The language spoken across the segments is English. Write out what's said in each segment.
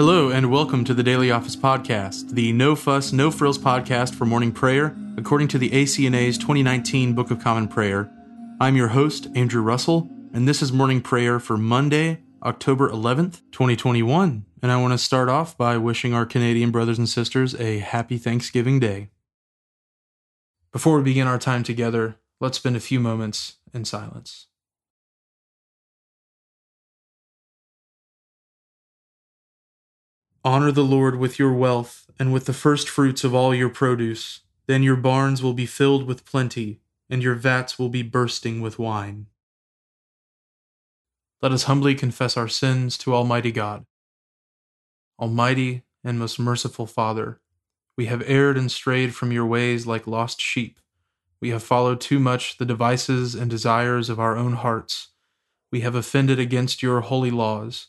Hello and welcome to the Daily Office Podcast, the no fuss, no frills podcast for morning prayer, according to the ACNA's 2019 Book of Common Prayer. I'm your host, Andrew Russell, and this is morning prayer for Monday, October 11th, 2021. And I want to start off by wishing our Canadian brothers and sisters a happy Thanksgiving Day. Before we begin our time together, let's spend a few moments in silence. Honor the Lord with your wealth and with the first fruits of all your produce. Then your barns will be filled with plenty, and your vats will be bursting with wine. Let us humbly confess our sins to Almighty God. Almighty and most merciful Father, we have erred and strayed from your ways like lost sheep. We have followed too much the devices and desires of our own hearts. We have offended against your holy laws.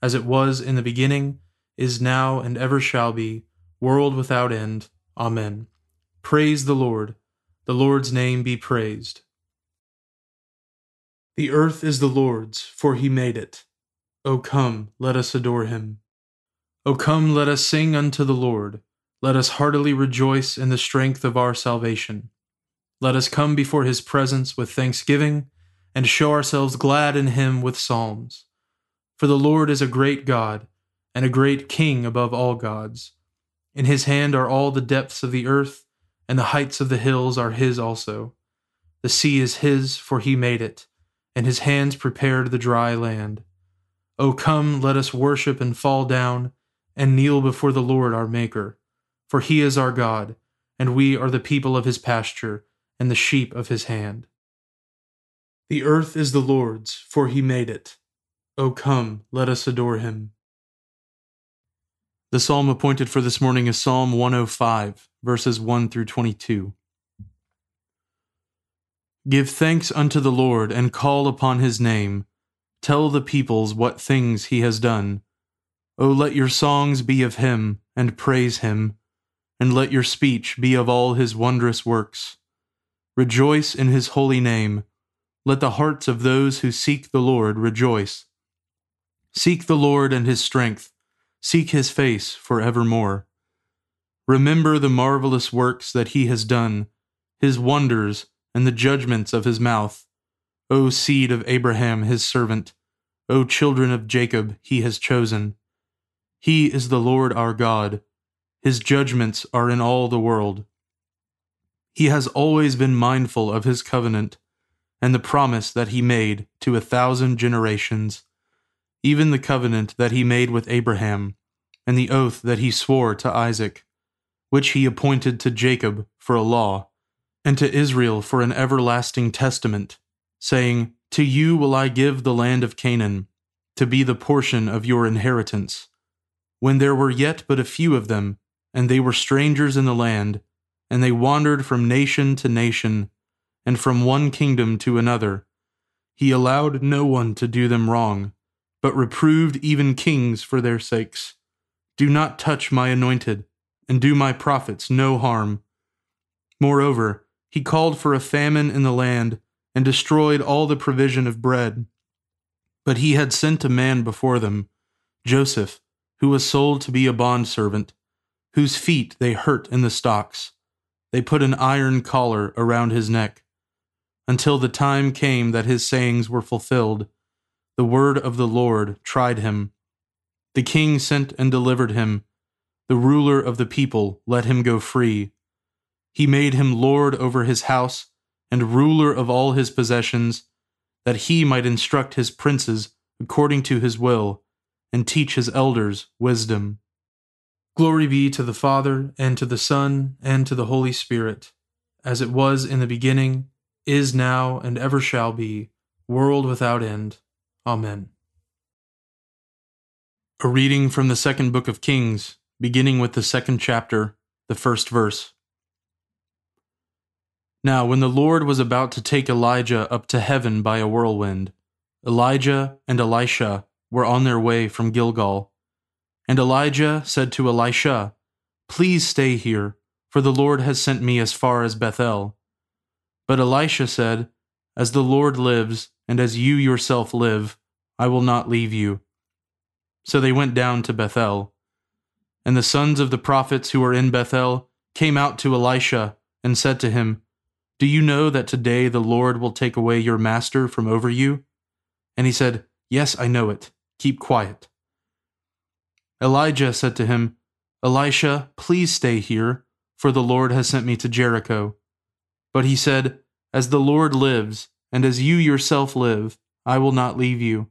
As it was in the beginning, is now, and ever shall be, world without end. Amen. Praise the Lord. The Lord's name be praised. The earth is the Lord's, for he made it. O come, let us adore him. O come, let us sing unto the Lord. Let us heartily rejoice in the strength of our salvation. Let us come before his presence with thanksgiving, and show ourselves glad in him with psalms. For the Lord is a great God, and a great King above all gods. In his hand are all the depths of the earth, and the heights of the hills are his also. The sea is his, for he made it, and his hands prepared the dry land. O come, let us worship and fall down, and kneel before the Lord our Maker. For he is our God, and we are the people of his pasture, and the sheep of his hand. The earth is the Lord's, for he made it. O come, let us adore him. The psalm appointed for this morning is Psalm 105, verses 1 through 22. Give thanks unto the Lord, and call upon his name. Tell the peoples what things he has done. O let your songs be of him, and praise him, and let your speech be of all his wondrous works. Rejoice in his holy name. Let the hearts of those who seek the Lord rejoice. Seek the Lord and his strength. Seek his face forevermore. Remember the marvelous works that he has done, his wonders and the judgments of his mouth. O seed of Abraham, his servant, O children of Jacob, he has chosen. He is the Lord our God. His judgments are in all the world. He has always been mindful of his covenant and the promise that he made to 1,000 generations. Even the covenant that he made with Abraham, and the oath that he swore to Isaac, which he appointed to Jacob for a law, and to Israel for an everlasting testament, saying, To you will I give the land of Canaan, to be the portion of your inheritance. When there were yet but a few of them, and they were strangers in the land, and they wandered from nation to nation, and from one kingdom to another, he allowed no one to do them wrong, but reproved even kings for their sakes. Do not touch my anointed, and do my prophets no harm. Moreover, he called for a famine in the land, and destroyed all the provision of bread. But he had sent a man before them, Joseph, who was sold to be a bondservant, whose feet they hurt in the stocks. They put an iron collar around his neck, until the time came that his sayings were fulfilled. The word of the Lord tried him. The king sent and delivered him, The ruler of the people let him go free. He made him lord over his house and ruler of all his possessions, that he might instruct his princes according to his will, and teach his elders wisdom. Glory be to the Father, and to the Son, and to the Holy Spirit, as it was in the beginning, is now, and ever shall be, world without end. Amen. A reading from the second book of Kings, beginning with the second chapter, the first verse. Now, when the Lord was about to take Elijah up to heaven by a whirlwind, Elijah and Elisha were on their way from Gilgal. And Elijah said to Elisha, "Please stay here, for the Lord has sent me as far as Bethel." But Elisha said, "As the Lord lives, and as you yourself live, I will not leave you." So they went down to Bethel. And the sons of the prophets who were in Bethel came out to Elisha and said to him, "Do you know that today the Lord will take away your master from over you?" And he said, "Yes, I know it. Keep quiet." Elijah said to him, "Elisha, please stay here, for the Lord has sent me to Jericho." But he said, "As the Lord lives, and as you yourself live, I will not leave you."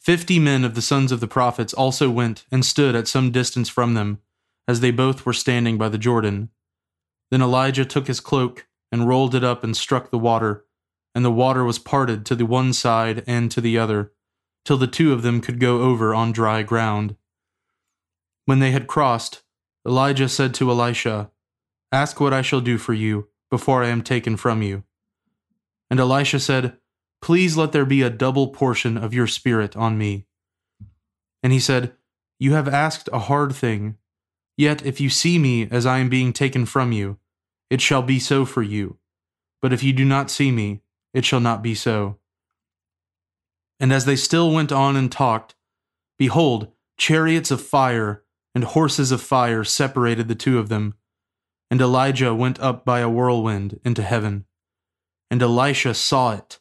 50 men of the sons of the prophets also went and stood at some distance from them, as they both were standing by the Jordan. Then Elijah took his cloak and rolled it up and struck the water, and the water was parted to the one side and to the other, till the two of them could go over on dry ground. When they had crossed, Elijah said to Elisha, "Ask what I shall do for you before I am taken from you." And Elisha said, "Please let there be a double portion of your spirit on me." And he said, "You have asked a hard thing. Yet if you see me as I am being taken from you, it shall be so for you. But if you do not see me, it shall not be so." And as they still went on and talked, behold, chariots of fire and horses of fire separated the two of them. And Elijah went up by a whirlwind into heaven. And Elisha saw it,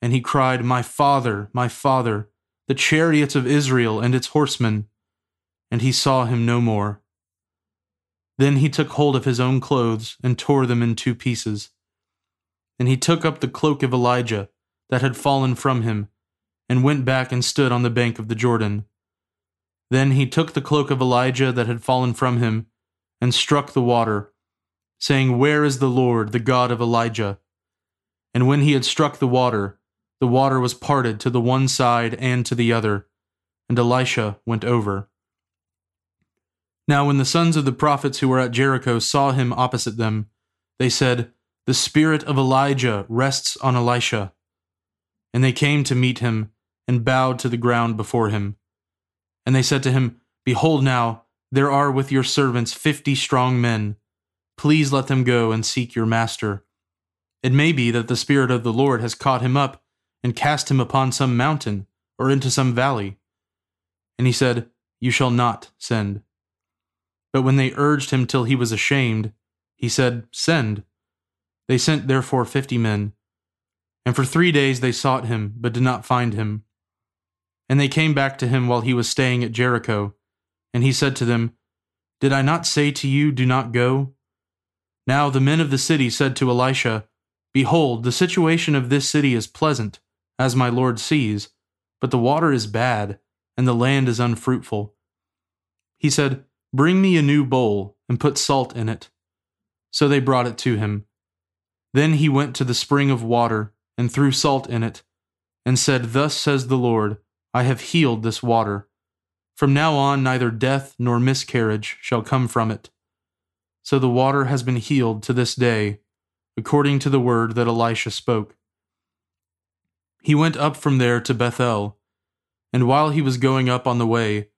and he cried, "My father, my father, the chariots of Israel and its horsemen." And he saw him no more. Then he took hold of his own clothes and tore them in 2 pieces. And he took up the cloak of Elijah that had fallen from him, and went back and stood on the bank of the Jordan. Then he took the cloak of Elijah that had fallen from him, and struck the water, saying, "Where is the Lord, the God of Elijah?" And when he had struck the water was parted to the one side and to the other, and Elisha went over. Now when the sons of the prophets who were at Jericho saw him opposite them, they said, "The spirit of Elijah rests on Elisha." And they came to meet him, and bowed to the ground before him. And they said to him, "Behold now, there are with your servants 50 strong men. Please let them go and seek your master. It may be that the Spirit of the Lord has caught him up and cast him upon some mountain or into some valley." And he said, "You shall not send." But when they urged him till he was ashamed, he said, "Send." They sent therefore 50 men. And for 3 days they sought him, but did not find him. And they came back to him while he was staying at Jericho. And he said to them, "Did I not say to you, do not go?" Now the men of the city said to Elisha, "Behold, the situation of this city is pleasant, as my lord sees, but the water is bad, and the land is unfruitful." He said, "Bring me a new bowl, and put salt in it." So they brought it to him. Then he went to the spring of water, and threw salt in it, and said, "Thus says the Lord, I have healed this water. From now on neither death nor miscarriage shall come from it." So the water has been healed to this day, according to the word that Elisha spoke. He went up from there to Bethel, and while he was going up on the way,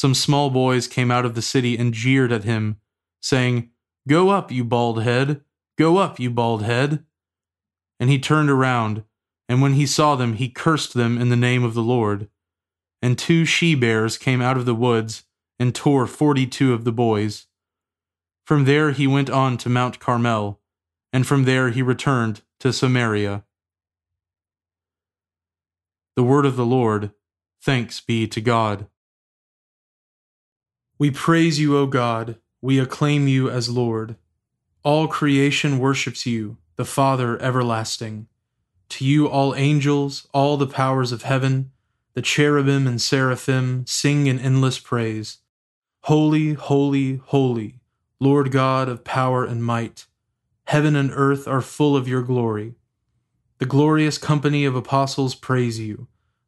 some small boys came out of the city and jeered at him, saying, "Go up, you bald head! Go up, you bald head!" And he turned around, and when he saw them, he cursed them in the name of the Lord. And 2 she-bears came out of the woods and tore 42 of the boys. From there he went on to Mount Carmel, and from there he returned to Samaria. The word of the Lord. Thanks be to God. We praise you, O God. We acclaim you as Lord. All creation worships you, the Father everlasting. To you all angels, all the powers of heaven, the cherubim and seraphim sing in endless praise. Holy, holy, holy, Lord God of power and might. Heaven and earth are full of your glory. The glorious company of apostles praise you.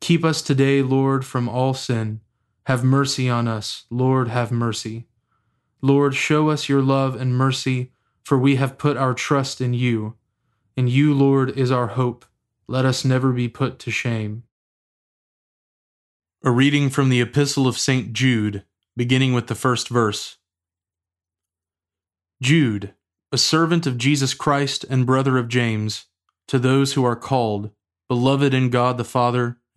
Keep us today, Lord, from all sin. Have mercy on us, Lord, have mercy. Lord, show us your love and mercy, for we have put our trust in you. And you, Lord, is our hope. Let us never be put to shame. A reading from the Epistle of St. Jude, beginning with the first verse. Jude, a servant of Jesus Christ and brother of James, to those who are called, beloved in God the Father,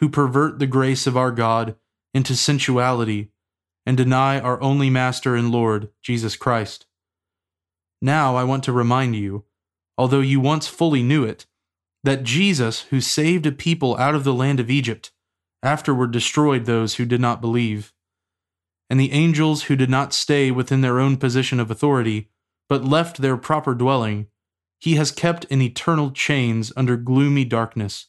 who pervert the grace of our God into sensuality and deny our only Master and Lord, Jesus Christ. Now I want to remind you, although you once fully knew it, that Jesus, who saved a people out of the land of Egypt, afterward destroyed those who did not believe. And the angels who did not stay within their own position of authority, but left their proper dwelling, he has kept in eternal chains under gloomy darkness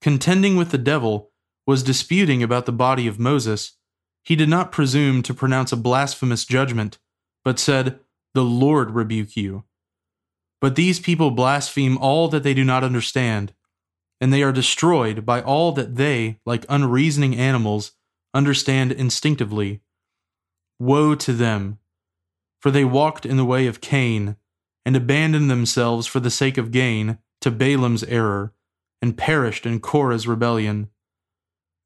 contending with the devil, was disputing about the body of Moses, he did not presume to pronounce a blasphemous judgment, but said, "The Lord rebuke you." But these people blaspheme all that they do not understand, and they are destroyed by all that they, like unreasoning animals, understand instinctively. Woe to them! For they walked in the way of Cain, and abandoned themselves for the sake of gain to Balaam's error, and perished in Korah's rebellion.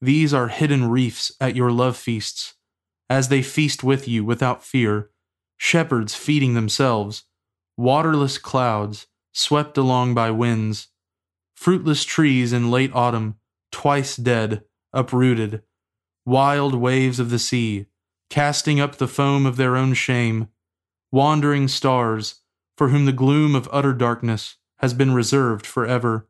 These are hidden reefs at your love feasts, as they feast with you without fear, shepherds feeding themselves, waterless clouds, swept along by winds, fruitless trees in late autumn, twice dead, uprooted, wild waves of the sea, casting up the foam of their own shame, wandering stars, for whom the gloom of utter darkness has been reserved forever.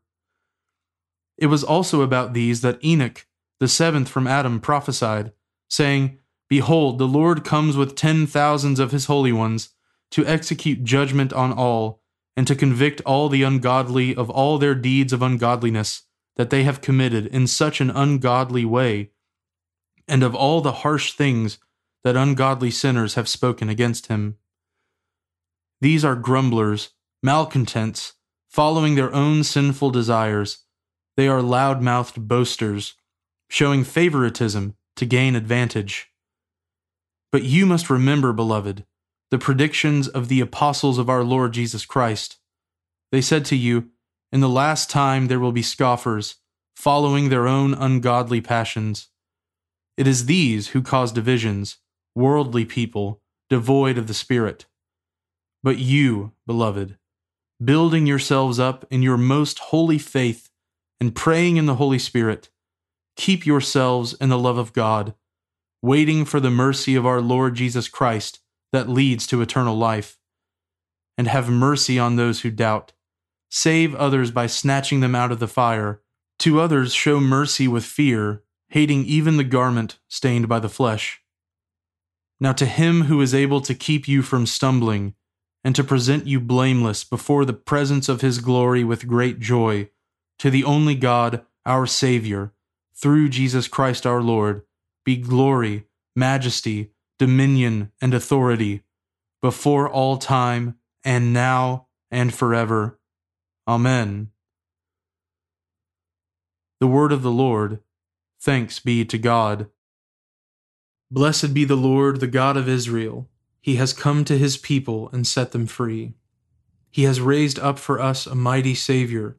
It was also about these that Enoch, the seventh from Adam, prophesied, saying, Behold, the Lord comes with 10,000s of his holy ones to execute judgment on all, and to convict all the ungodly of all their deeds of ungodliness that they have committed in such an ungodly way, and of all the harsh things that ungodly sinners have spoken against him. These are grumblers, malcontents, following their own sinful desires. They are loud-mouthed boasters, showing favoritism to gain advantage. But you must remember, beloved, the predictions of the apostles of our Lord Jesus Christ. They said to you, in the last time there will be scoffers, following their own ungodly passions. It is these who cause divisions, worldly people, devoid of the Spirit. But you, beloved, building yourselves up in your most holy faith and praying in the Holy Spirit, keep yourselves in the love of God, waiting for the mercy of our Lord Jesus Christ that leads to eternal life. And have mercy on those who doubt. Save others by snatching them out of the fire. To others show mercy with fear, hating even the garment stained by the flesh. Now to him who is able to keep you from stumbling, and to present you blameless before the presence of his glory with great joy, to the only God, our Savior, through Jesus Christ our Lord, be glory, majesty, dominion, and authority, before all time, and now, and forever. Amen. The word of the Lord. Thanks be to God. Blessed be the Lord, the God of Israel. He has come to his people and set them free. He has raised up for us a mighty Savior,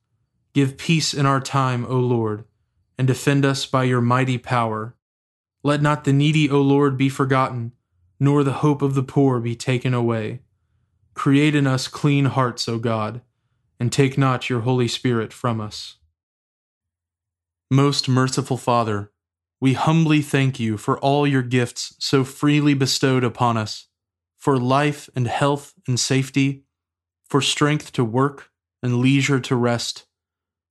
Give peace in our time, O Lord, and defend us by your mighty power. Let not the needy, O Lord, be forgotten, nor the hope of the poor be taken away. Create in us clean hearts, O God, and take not your Holy Spirit from us. Most merciful Father, we humbly thank you for all your gifts so freely bestowed upon us, for life and health and safety, for strength to work and leisure to rest,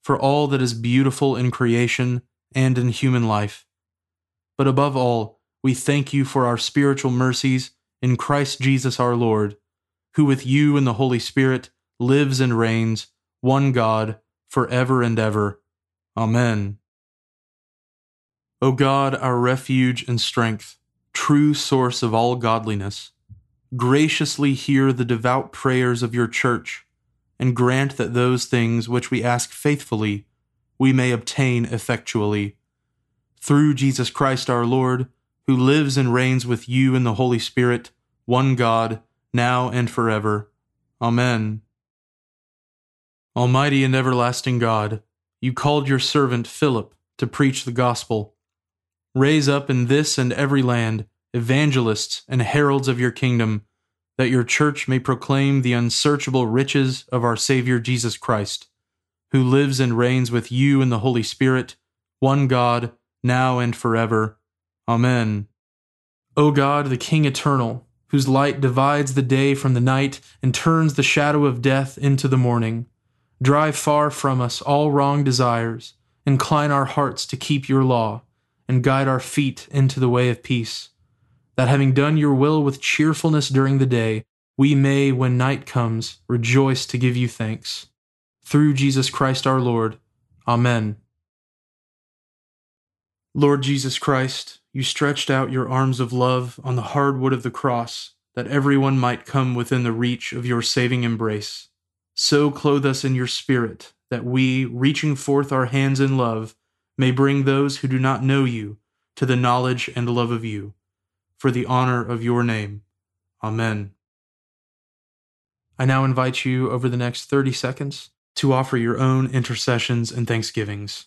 for all that is beautiful in creation and in human life. But above all, we thank you for our spiritual mercies in Christ Jesus our Lord, who with you and the Holy Spirit lives and reigns, one God, forever and ever. Amen. O God, our refuge and strength, true source of all godliness, graciously hear the devout prayers of your church, and grant that those things which we ask faithfully we may obtain effectually. Through Jesus Christ our Lord, who lives and reigns with you in the Holy Spirit, one God, now and forever. Amen. Almighty and everlasting God, you called your servant Philip to preach the gospel. Raise up in this and every land evangelists and heralds of your kingdom, that your church may proclaim the unsearchable riches of our Savior Jesus Christ, who lives and reigns with you in the Holy Spirit, one God, now and forever. Amen. O God, the King eternal, whose light divides the day from the night and turns the shadow of death into the morning, drive far from us all wrong desires, incline our hearts to keep your law, and guide our feet into the way of peace, that having done your will with cheerfulness during the day, we may, when night comes, rejoice to give you thanks. Through Jesus Christ our Lord. Amen. Lord Jesus Christ, you stretched out your arms of love on the hard wood of the cross, that everyone might come within the reach of your saving embrace. So clothe us in your Spirit, that we, reaching forth our hands in love, may bring those who do not know you to the knowledge and love of you, for the honor of your name. Amen. I now invite you, over the next 30 seconds, to offer your own intercessions and thanksgivings.